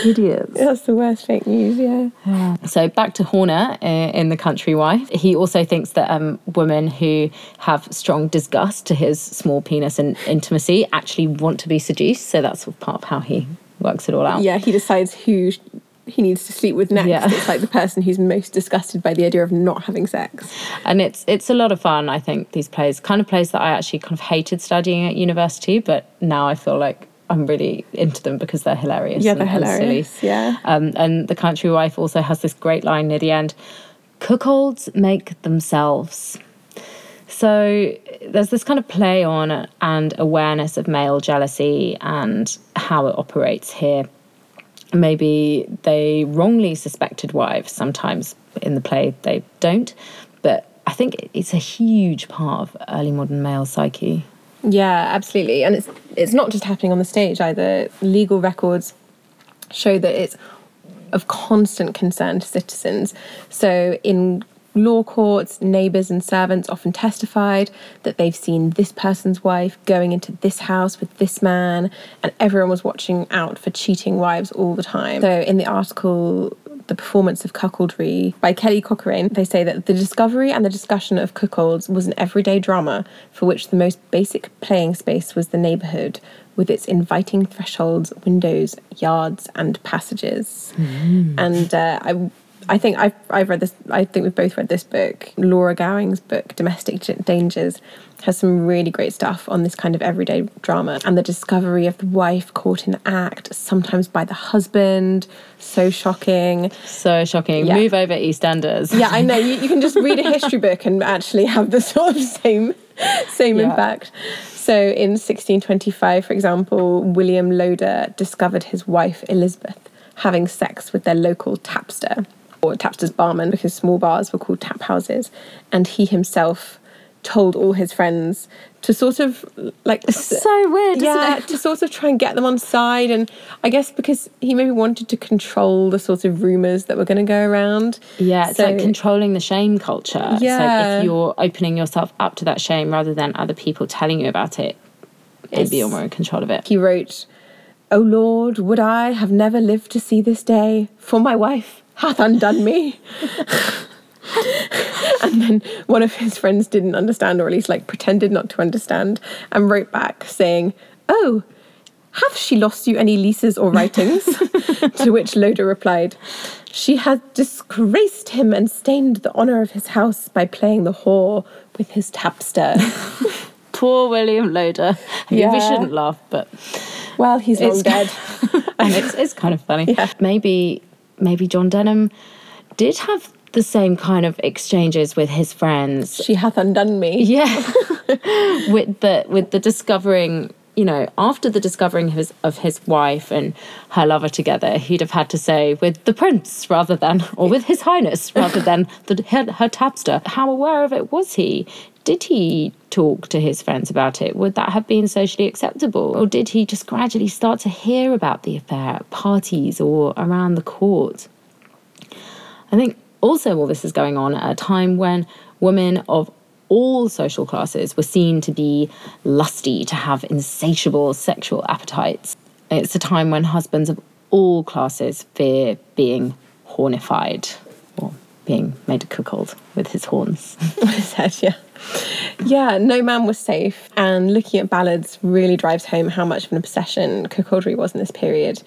Idiots. That's the worst fake news, yeah. yeah. So back to Horner uh, in The Country Wife. He also thinks that um, women who have strong disgust to his small penis and intimacy actually want to be seduced. So that's part of how he works it all out. Yeah, he decides who he needs to sleep with next. Yeah. It's like the person who's most disgusted by the idea of not having sex. And it's it's a lot of fun, I think, these plays. Kind of plays that I actually kind of hated studying at university, but now I feel like I'm really into them because they're hilarious. Yeah, they're and, hilarious, and silly. yeah. Um, and The Country Wife also has this great line near the end, cuckolds make themselves. So there's this kind of play on and awareness of male jealousy and how it operates here. Maybe they wrongly suspected wives. Sometimes in the play they don't. But I think it's a huge part of early modern male psyche. Yeah, absolutely. And it's it's not just happening on the stage either. Legal records show that it's of constant concern to citizens. So in law courts, neighbours and servants often testified that they've seen this person's wife going into this house with this man, and everyone was watching out for cheating wives all the time. So in the article The Performance of Cuckoldry by Kelly Cochrane, they say that the discovery and the discussion of cuckolds was an everyday drama for which the most basic playing space was the neighbourhood, with its inviting thresholds, windows, yards and passages. Mm. And uh, I I think I've, I've read this, I think we've both read this book. Laura Gowing's book, Domestic Dangers, has some really great stuff on this kind of everyday drama and the discovery of the wife caught in the act, sometimes by the husband. So shocking. So shocking. Yeah. Move over, EastEnders. Yeah, I know. You, you can just read a history book and actually have the sort of same, same yeah. impact. So in sixteen twenty-five, for example, William Loder discovered his wife, Elizabeth, having sex with their local tapster, or tapster's barman, because small bars were called tap houses, and he himself told all his friends to sort of like... It's so weird, yeah, isn't it? To sort of try and get them on side, and I guess because he maybe wanted to control the sort of rumours that were going to go around. Yeah, it's so, like controlling the shame culture. Yeah. It's like if you're opening yourself up to that shame rather than other people telling you about it, maybe you're more in control of it. He wrote, "O Lord, would I have never lived to see this day, for my wife hath undone me." and then one of his friends didn't understand, or at least like pretended not to understand, and wrote back saying, "Oh, have she lost you any leases or writings?" To which Loder replied, "She had disgraced him and stained the honour of his house by playing the whore with his tapster." Poor William Loder. I mean, yeah. We shouldn't laugh, but... Well, he's long dead. And it's, it's kind of funny. Yeah. Maybe, maybe John Denham did have the same kind of exchanges with his friends. She hath undone me. Yeah. with the with the discovering... You know, after the discovering of his, of his wife and her lover together, he'd have had to say with the prince rather than, or with his highness rather than the, her, her tapster. How aware of it was he? Did he talk to his friends about it? Would that have been socially acceptable? Or did he just gradually start to hear about the affair at parties or around the court? I think also all this is going on at a time when women of all social classes were seen to be lusty, to have insatiable sexual appetites. It's a time when husbands of all classes fear being hornified or being made a cuckold with his horns. What is that? Yeah. Yeah, no man was safe. And looking at ballads really drives home how much of an obsession cuckoldry was in this period.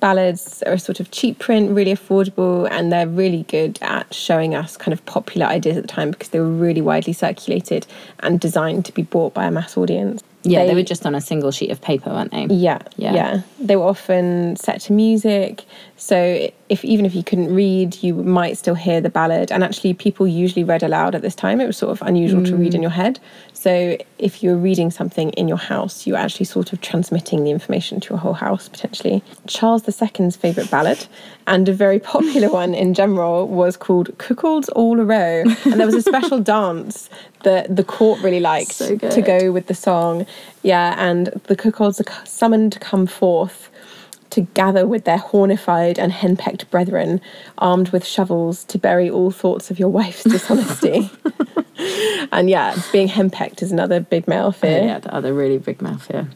Ballads are a sort of cheap print, really affordable, and they're really good at showing us kind of popular ideas at the time because they were really widely circulated and designed to be bought by a mass audience. Yeah, they, they were just on a single sheet of paper, weren't they? Yeah, yeah, yeah. They were often set to music, so if even if you couldn't read, you might still hear the ballad. And actually, people usually read aloud at this time. It was sort of unusual mm. to read in your head. So if you were reading something in your house, you were actually sort of transmitting the information to your whole house, potentially. Charles the Second's favourite ballad, and a very popular one in general, was called "Cuckolds All a Row." And there was a special dance that the court really liked so to go with the song. Yeah, and the cuckolds are summoned to come forth to gather with their hornified and henpecked brethren, armed with shovels, to bury all thoughts of your wife's dishonesty. And yeah, being henpecked is another big male fear. Oh, yeah, the other really big male fear.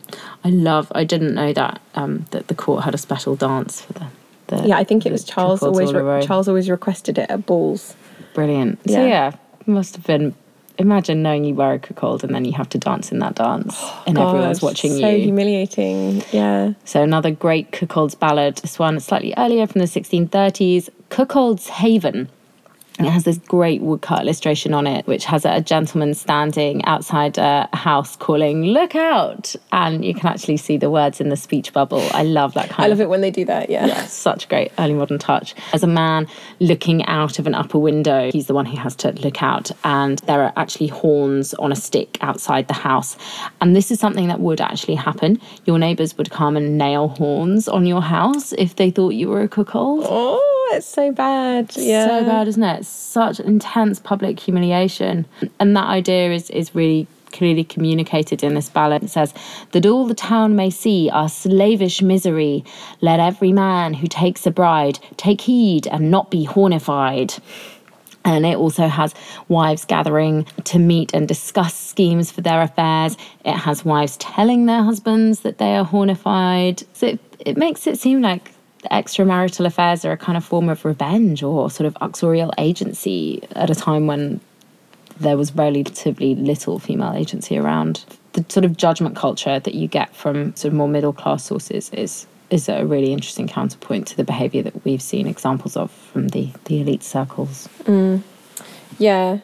I love. I didn't know that um, that the court had a special dance for the. the yeah, I think it was Charles always. Re- Charles always requested it at balls. Brilliant. Yeah. So yeah, must have been. Imagine knowing you were a cuckold and then you have to dance in that dance oh, and gosh, everyone's watching so you. So humiliating, yeah. So another great cuckold's ballad, this one slightly earlier from the sixteen thirties, Cuckold's Haven. It has this great woodcut illustration on it, which has a gentleman standing outside a house calling, "Look out!" And you can actually see the words in the speech bubble. I love that kind of... I love it when they do that, yeah. Yeah, such great early modern touch. As a man looking out of an upper window, he's the one who has to look out, and there are actually horns on a stick outside the house. And this is something that would actually happen. Your neighbours would come and nail horns on your house if they thought you were a cuckold. Oh! It's so bad. Yeah. So bad, isn't it? Such intense public humiliation. And that idea is, is really clearly communicated in this ballad. It says, "That all the town may see our slavish misery, let every man who takes a bride take heed and not be hornified." And it also has wives gathering to meet and discuss schemes for their affairs. It has wives telling their husbands that they are hornified. So it, it makes it seem like extramarital affairs are a kind of form of revenge or sort of uxorial agency at a time when there was relatively little female agency around. The sort of judgment culture that you get from sort of more middle class sources is is a really interesting counterpoint to the behaviour that we've seen examples of from the, the elite circles. Mm. Yeah.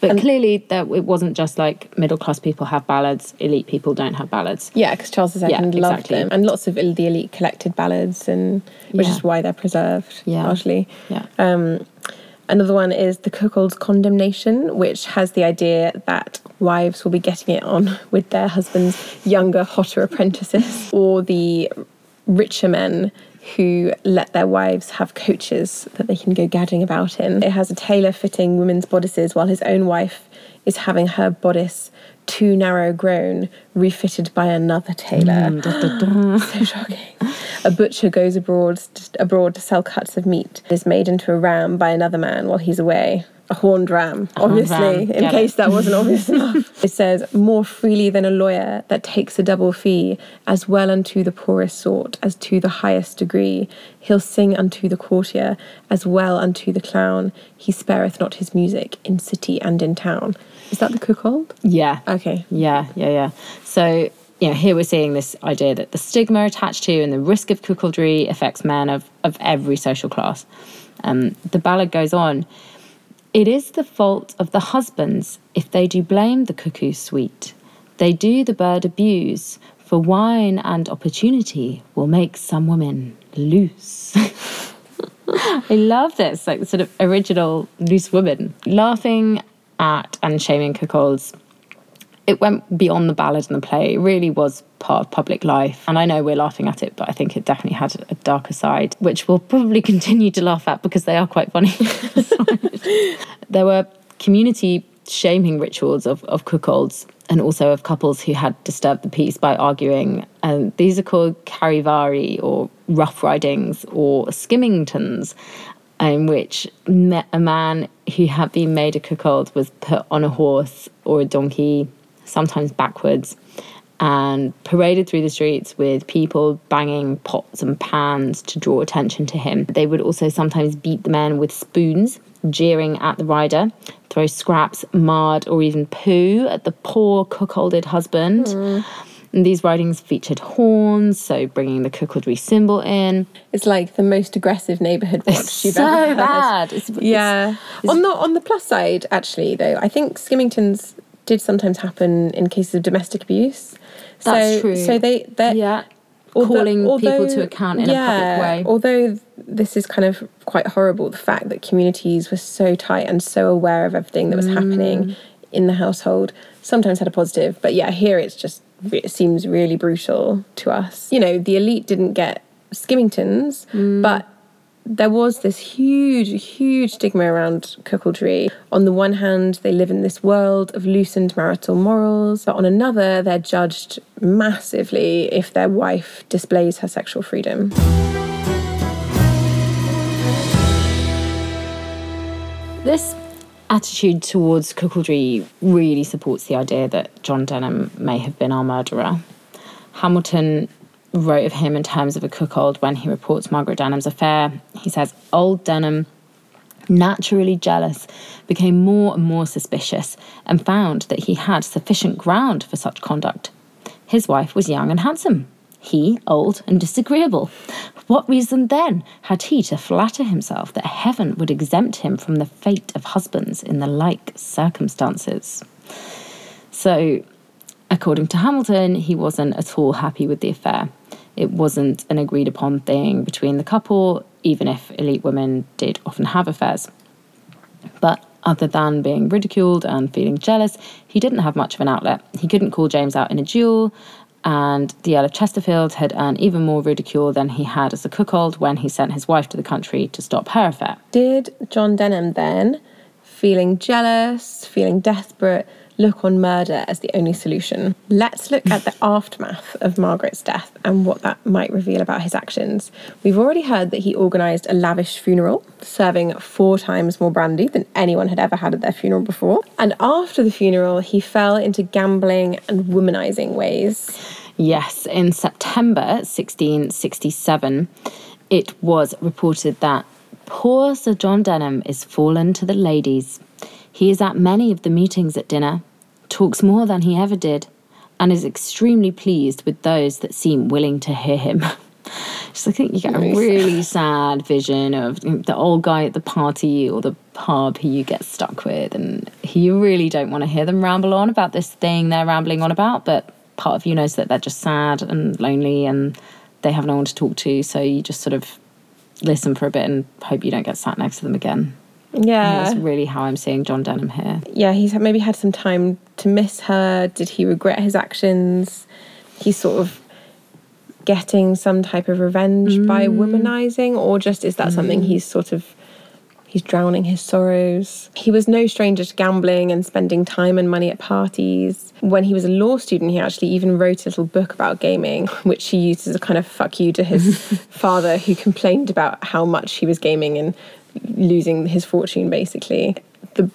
But and clearly that it wasn't just like middle-class people have ballads, elite people don't have ballads. Yeah, because Charles the Second yeah, loved exactly. them. And lots of the elite collected ballads, and which yeah. is why they're preserved, yeah. largely. Yeah. Um, another one is the Cuckold's Condemnation, which has the idea that wives will be getting it on with their husbands' younger, hotter apprentices, or the richer men who let their wives have coaches that they can go gadding about in. It has a tailor fitting women's bodices while his own wife is having her bodice too narrow grown refitted by another tailor. Mm, da, da, da. So shocking. A butcher goes abroad, abroad to sell cuts of meat, is made into a ram by another man while he's away. a horned ram, a obviously, horned ram. in Get case it. that wasn't obvious enough. It says, more freely than a lawyer that takes a double fee, as well unto the poorest sort, as to the highest degree. He'll sing unto the courtier, as well unto the clown. He spareth not his music in city and in town. Is that the cuckold? Yeah. Okay. Yeah, yeah, yeah. So, you know, here we're seeing this idea that the stigma attached to and the risk of cuckoldry affects men of, of every social class. Um, the ballad goes on. It is the fault of the husbands if they do blame the cuckoo sweet. They do the bird abuse, for wine and opportunity will make some women loose. I love this, like the sort of original loose woman. Laughing at and shaming cuckolds. It went beyond the ballad and the play. It really was part of public life. And I know we're laughing at it, but I think it definitely had a darker side, which we'll probably continue to laugh at because they are quite funny. There were community shaming rituals of, of cuckolds and also of couples who had disturbed the peace by arguing. Um, these are called charivari or rough ridings or skimmingtons, in which a man who had been made a cuckold was put on a horse or a donkey, sometimes backwards, and paraded through the streets with people banging pots and pans to draw attention to him. They would also sometimes beat the men with spoons, jeering at the rider, throw scraps, mud, or even poo at the poor cuckolded husband. Mm. And these writings featured horns, so bringing the cuckoldry symbol in. It's like the most aggressive neighbourhood watch you've so ever bad. Heard. It's so bad. Yeah. It's, on the on the plus side, actually, though, I think skimmingtons did sometimes happen in cases of domestic abuse. That's so, true. So they they're yeah. although, calling although, people to account in yeah, a public way. Although this is kind of quite horrible, the fact that communities were so tight and so aware of everything that was mm. happening in the household sometimes had a positive. But yeah, here it's just it seems really brutal to us. You know, the elite didn't get skimmingtons, mm. but there was this huge, huge stigma around cuckoldry. On the one hand, they live in this world of loosened marital morals, but on another, they're judged massively if their wife displays her sexual freedom. This attitude towards cuckoldry really supports the idea that John Denham may have been our murderer. Hamilton wrote of him in terms of a cuckold when he reports Margaret Denham's affair. He says, old Denham, naturally jealous, became more and more suspicious and found that he had sufficient ground for such conduct. His wife was young and handsome. He, old and disagreeable. What reason then had he to flatter himself that heaven would exempt him from the fate of husbands in the like circumstances? So, according to Hamilton, he wasn't at all happy with the affair. It wasn't an agreed-upon thing between the couple, even if elite women did often have affairs. But other than being ridiculed and feeling jealous, he didn't have much of an outlet. He couldn't call James out in a duel, and the Earl of Chesterfield had earned even more ridicule than he had as a cuckold when he sent his wife to the country to stop her affair. Did John Denham then, feeling jealous, feeling desperate, look on murder as the only solution? Let's look at the aftermath of Margaret's death and what that might reveal about his actions. We've already heard that he organised a lavish funeral, serving four times more brandy than anyone had ever had at their funeral before. And after the funeral, he fell into gambling and womanising ways. Yes, in September sixteen sixty-seven, it was reported that poor Sir John Denham is fallen to the ladies. He is at many of the meetings at dinner, talks more than he ever did, and is extremely pleased with those that seem willing to hear him. So I think you get a really sad vision of the old guy at the party or the pub who you get stuck with, and you really don't want to hear them ramble on about this thing they're rambling on about, but part of you knows that they're just sad and lonely and they have no one to talk to, so you just sort of listen for a bit and hope you don't get sat next to them again. Yeah. That's really how I'm seeing John Denham here. Yeah, he's maybe had some time to miss her. Did he regret his actions? He's sort of getting some type of revenge mm. by womanizing, or just is that mm. something he's sort of, he's drowning his sorrows? He was no stranger to gambling and spending time and money at parties. When he was a law student, he actually even wrote a little book about gaming, which he used as a kind of fuck you to his father, who complained about how much he was gaming and losing his fortune, basically. The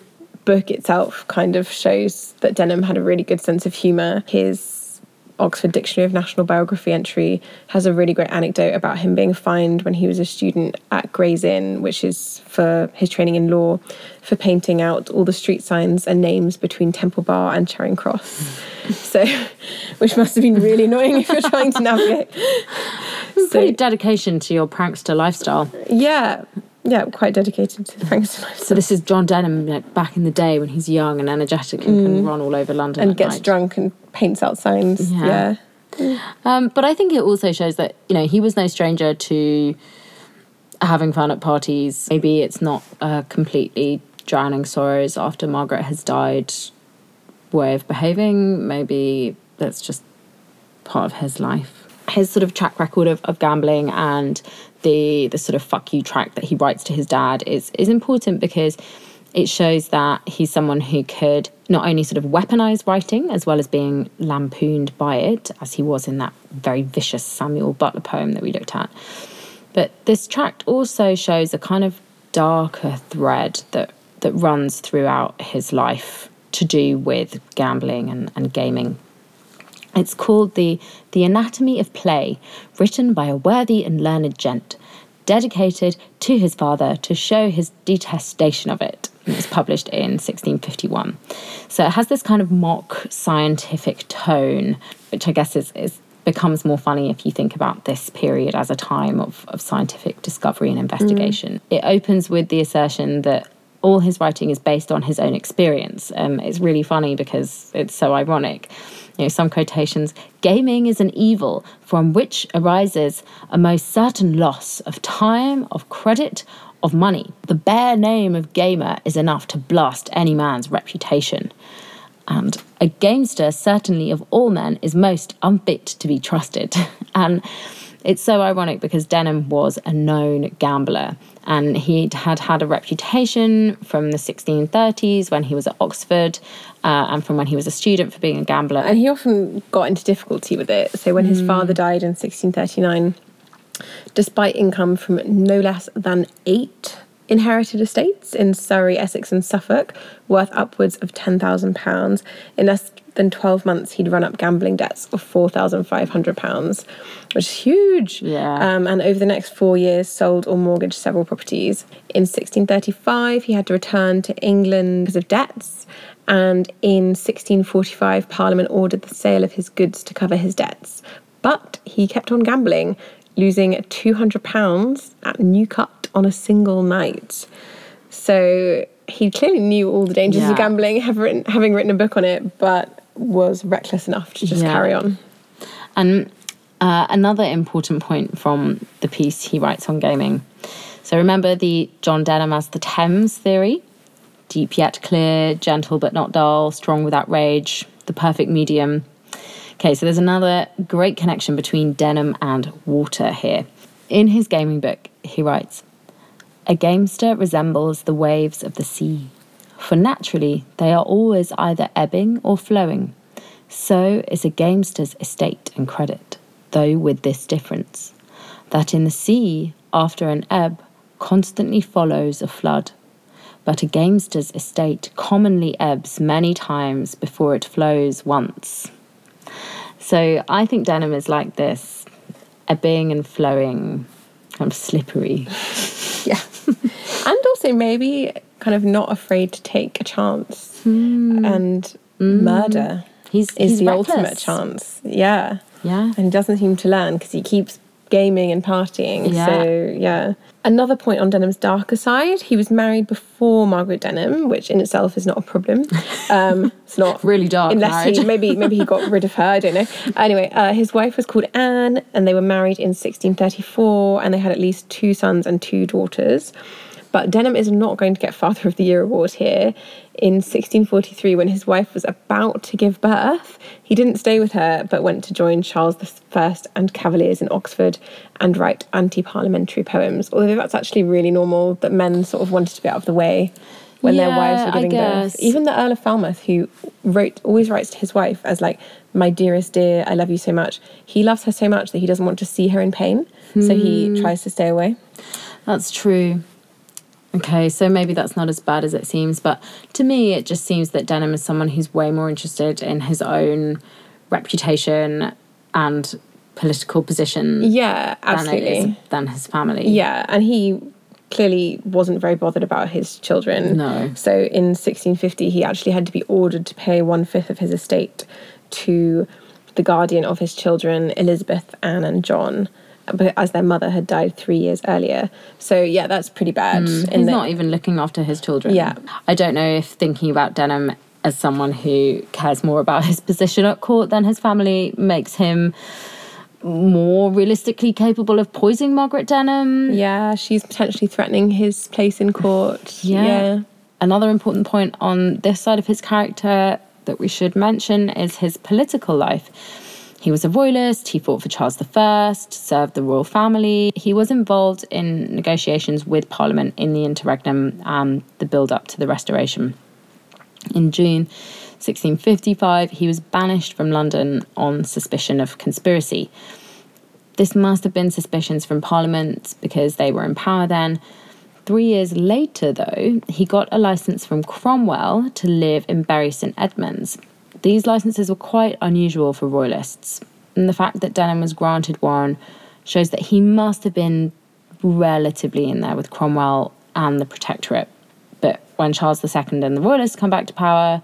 book itself kind of shows that Denham had a really good sense of humour. His Oxford Dictionary of National Biography entry has a really great anecdote about him being fined when he was a student at Gray's Inn, which is for his training in law, for painting out all the street signs and names between Temple Bar and Charing Cross. So, which must have been really annoying if you're trying to navigate. So, pretty dedication to your prankster lifestyle. Yeah. Yeah, I'm quite dedicated to the prankster lifestyle. So this is John Denham, like, back in the day when he's young and energetic and mm. can run all over London and gets night. drunk and paints out signs. Yeah. yeah. Um, but I think it also shows that, you know, he was no stranger to having fun at parties. Maybe it's not uh, completely drowning sorrows after Margaret has died way of behaving. Maybe that's just part of his life. His sort of track record of, of gambling and the the sort of fuck you track that he writes to his dad is is important, because it shows that he's someone who could not only sort of weaponise writing as well as being lampooned by it, as he was in that very vicious Samuel Butler poem that we looked at. But this tract also shows a kind of darker thread that, that runs throughout his life to do with gambling and, and gaming. It's called the, the Anatomy of Play, written by a worthy and learned gent, dedicated to his father to show his detestation of it. It was published in sixteen fifty-one. So it has this kind of mock scientific tone, which I guess is, is becomes more funny if you think about this period as a time of, of scientific discovery and investigation. Mm. It opens with the assertion that all his writing is based on his own experience. Um, it's really funny because it's so ironic. You know, some quotations: gaming is an evil from which arises a most certain loss of time, of credit, of money. The bare name of gamer is enough to blast any man's reputation. And a gamester, certainly of all men, is most unfit to be trusted. And it's so ironic because Denham was a known gambler, and he had had a reputation from the sixteen thirties when he was at Oxford uh, and from when he was a student for being a gambler. And he often got into difficulty with it. So when mm. his father died in sixteen thirty-nine, despite income from no less than eight inherited estates in Surrey, Essex and Suffolk, worth upwards of ten thousand pounds, in less than twelve months he'd run up gambling debts of four thousand five hundred pounds, which is huge. Yeah. Um, and over the next four years sold or mortgaged several properties. In sixteen thirty-five he had to return to England because of debts, and in sixteen forty-five Parliament ordered the sale of his goods to cover his debts. But he kept on gambling, losing two hundred pounds at Newcut on a single night. So he clearly knew all the dangers yeah. of gambling, have written, having written a book on it, but was reckless enough to just yeah. carry on. And uh, another important point from the piece he writes on gaming. So remember the John Denham as the Thames theory? Deep yet clear, gentle but not dull, strong without rage, the perfect medium. Okay, so there's another great connection between Denham and water here. In his gaming book, he writes, "A gamester resembles the waves of the sea, for naturally they are always either ebbing or flowing. So is a gamester's estate and credit, though with this difference, that in the sea, after an ebb, constantly follows a flood. But a gamester's estate commonly ebbs many times before it flows once." So I think Denham is like this ebbing and flowing, kind of slippery. Yeah. And also maybe kind of not afraid to take a chance. Mm. And mm. murder he's, is he's the reckless. ultimate chance. Yeah. Yeah. And he doesn't seem to learn because he keeps gaming and partying. Yeah. So, yeah. Another point on Denham's darker side, he was married before Margaret Denham, which in itself is not a problem. Um, it's not really dark. Unless he, maybe maybe he got rid of her, I don't know. Anyway, uh, his wife was called Anne, and they were married in sixteen thirty-four, and they had at least two sons and two daughters. But Denham is not going to get Father of the Year award here. In sixteen forty-three, when his wife was about to give birth, he didn't stay with her, but went to join Charles the First and Cavaliers in Oxford and write anti-parliamentary poems. Although that's actually really normal, that men sort of wanted to be out of the way when yeah, their wives were giving birth. Even the Earl of Falmouth, who wrote always writes to his wife as like, "My dearest dear, I love you so much." He loves her so much that he doesn't want to see her in pain, mm. so he tries to stay away. That's true. Okay, so maybe that's not as bad as it seems, but to me it just seems that Denham is someone who's way more interested in his own reputation and political position yeah, absolutely. than, it is, than his family. Yeah, and he clearly wasn't very bothered about his children. No. So in sixteen fifty he actually had to be ordered to pay one-fifth of his estate to the guardian of his children, Elizabeth, Anne and John, but as their mother had died three years earlier. So, yeah, that's pretty bad. Mm, he's the, not even looking after his children. Yeah. I don't know if thinking about Denham as someone who cares more about his position at court than his family makes him more realistically capable of poisoning Margaret Denham. Yeah, she's potentially threatening his place in court. yeah. yeah. Another important point on this side of his character that we should mention is his political life. He was a royalist, he fought for Charles the First, served the royal family. He was involved in negotiations with Parliament in the interregnum and the build-up to the Restoration. In June sixteen fifty-five, he was banished from London on suspicion of conspiracy. This must have been suspicions from Parliament because they were in power then. Three years later, though, he got a licence from Cromwell to live in Bury St Edmunds. These licenses were quite unusual for royalists, and the fact that Denham was granted one shows that he must have been relatively in there with Cromwell and the Protectorate. But when Charles the Second and the royalists come back to power,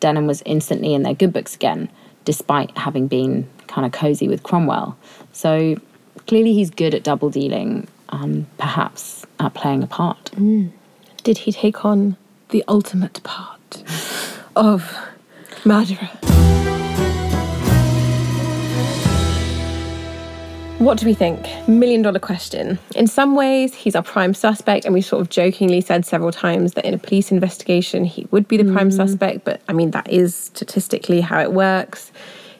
Denham was instantly in their good books again, despite having been kind of cosy with Cromwell. So clearly he's good at double dealing, um, perhaps at playing a part. Mm. Did he take on the ultimate part of murderer? What do we think? Million dollar question. In some ways, he's our prime suspect, and we sort of jokingly said several times that in a police investigation, he would be the mm. prime suspect, but I mean, that is statistically how it works.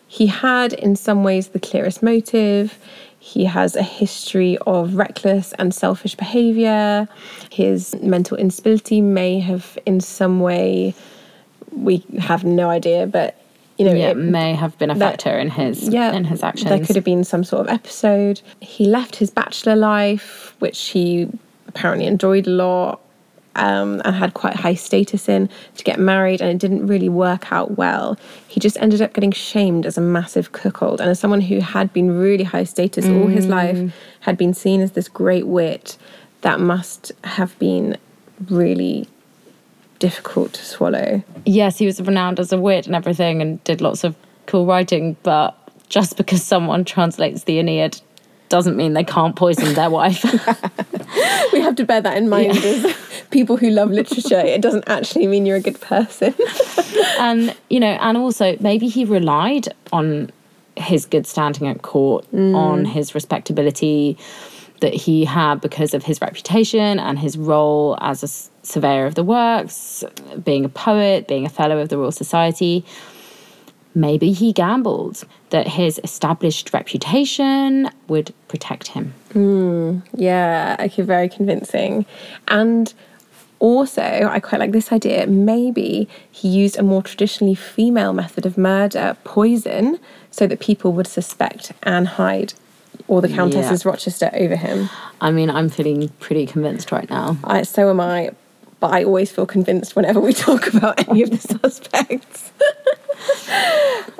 He had, in some ways, the clearest motive. He has a history of reckless and selfish behaviour. His mental instability may have, in some way, we have no idea, but you know, yeah, it may have been a factor that, in his yeah, in his actions. There could have been some sort of episode. He left his bachelor life, which he apparently enjoyed a lot, um, and had quite high status in, to get married, and it didn't really work out well. He just ended up getting shamed as a massive cuckold, and as someone who had been really high status mm. all his life, had been seen as this great wit, that must have been really difficult to swallow. Yes, he was renowned as a wit and everything and did lots of cool writing, but just because someone translates the Aeneid doesn't mean they can't poison their wife. We have to bear that in mind yeah. as people who love literature. It doesn't actually mean you're a good person. And, you know, and also maybe he relied on his good standing at court, mm. on his respectability that he had because of his reputation and his role as a surveyor of the works, being a poet, being a fellow of the Royal Society. Maybe he gambled that his established reputation would protect him. Mm, yeah, okay, very convincing. And also, I quite like this idea, maybe he used a more traditionally female method of murder, poison, so that people would suspect Anne Hyde or the Countess's yeah. Rochester over him. I mean, I'm feeling pretty convinced right now. I, so am I, but I always feel convinced whenever we talk about any of the suspects.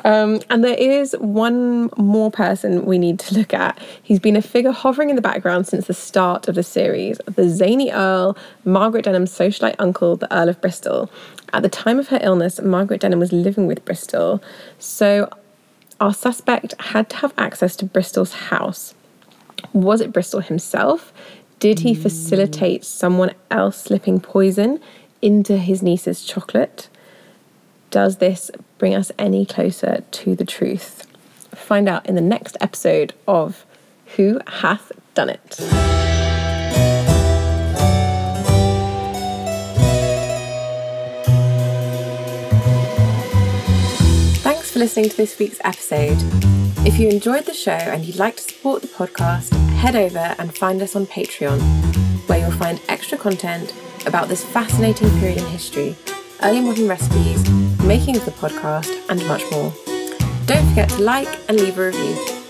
um, and there is one more person we need to look at. He's been a figure hovering in the background since the start of the series, the zany Earl, Margaret Denham's socialite uncle, the Earl of Bristol. At the time of her illness, Margaret Denham was living with Bristol, so our suspect had to have access to Bristol's house. Was it Bristol himself? Did he facilitate someone else slipping poison into his niece's chocolate? Does this bring us any closer to the truth? Find out in the next episode of Who Hath Done It? For listening to this week's episode. If you enjoyed the show and you'd like to support the podcast, head over and find us on Patreon, where you'll find extra content about this fascinating period in history, early modern recipes, making of the podcast, and much more. Don't forget to like and leave a review.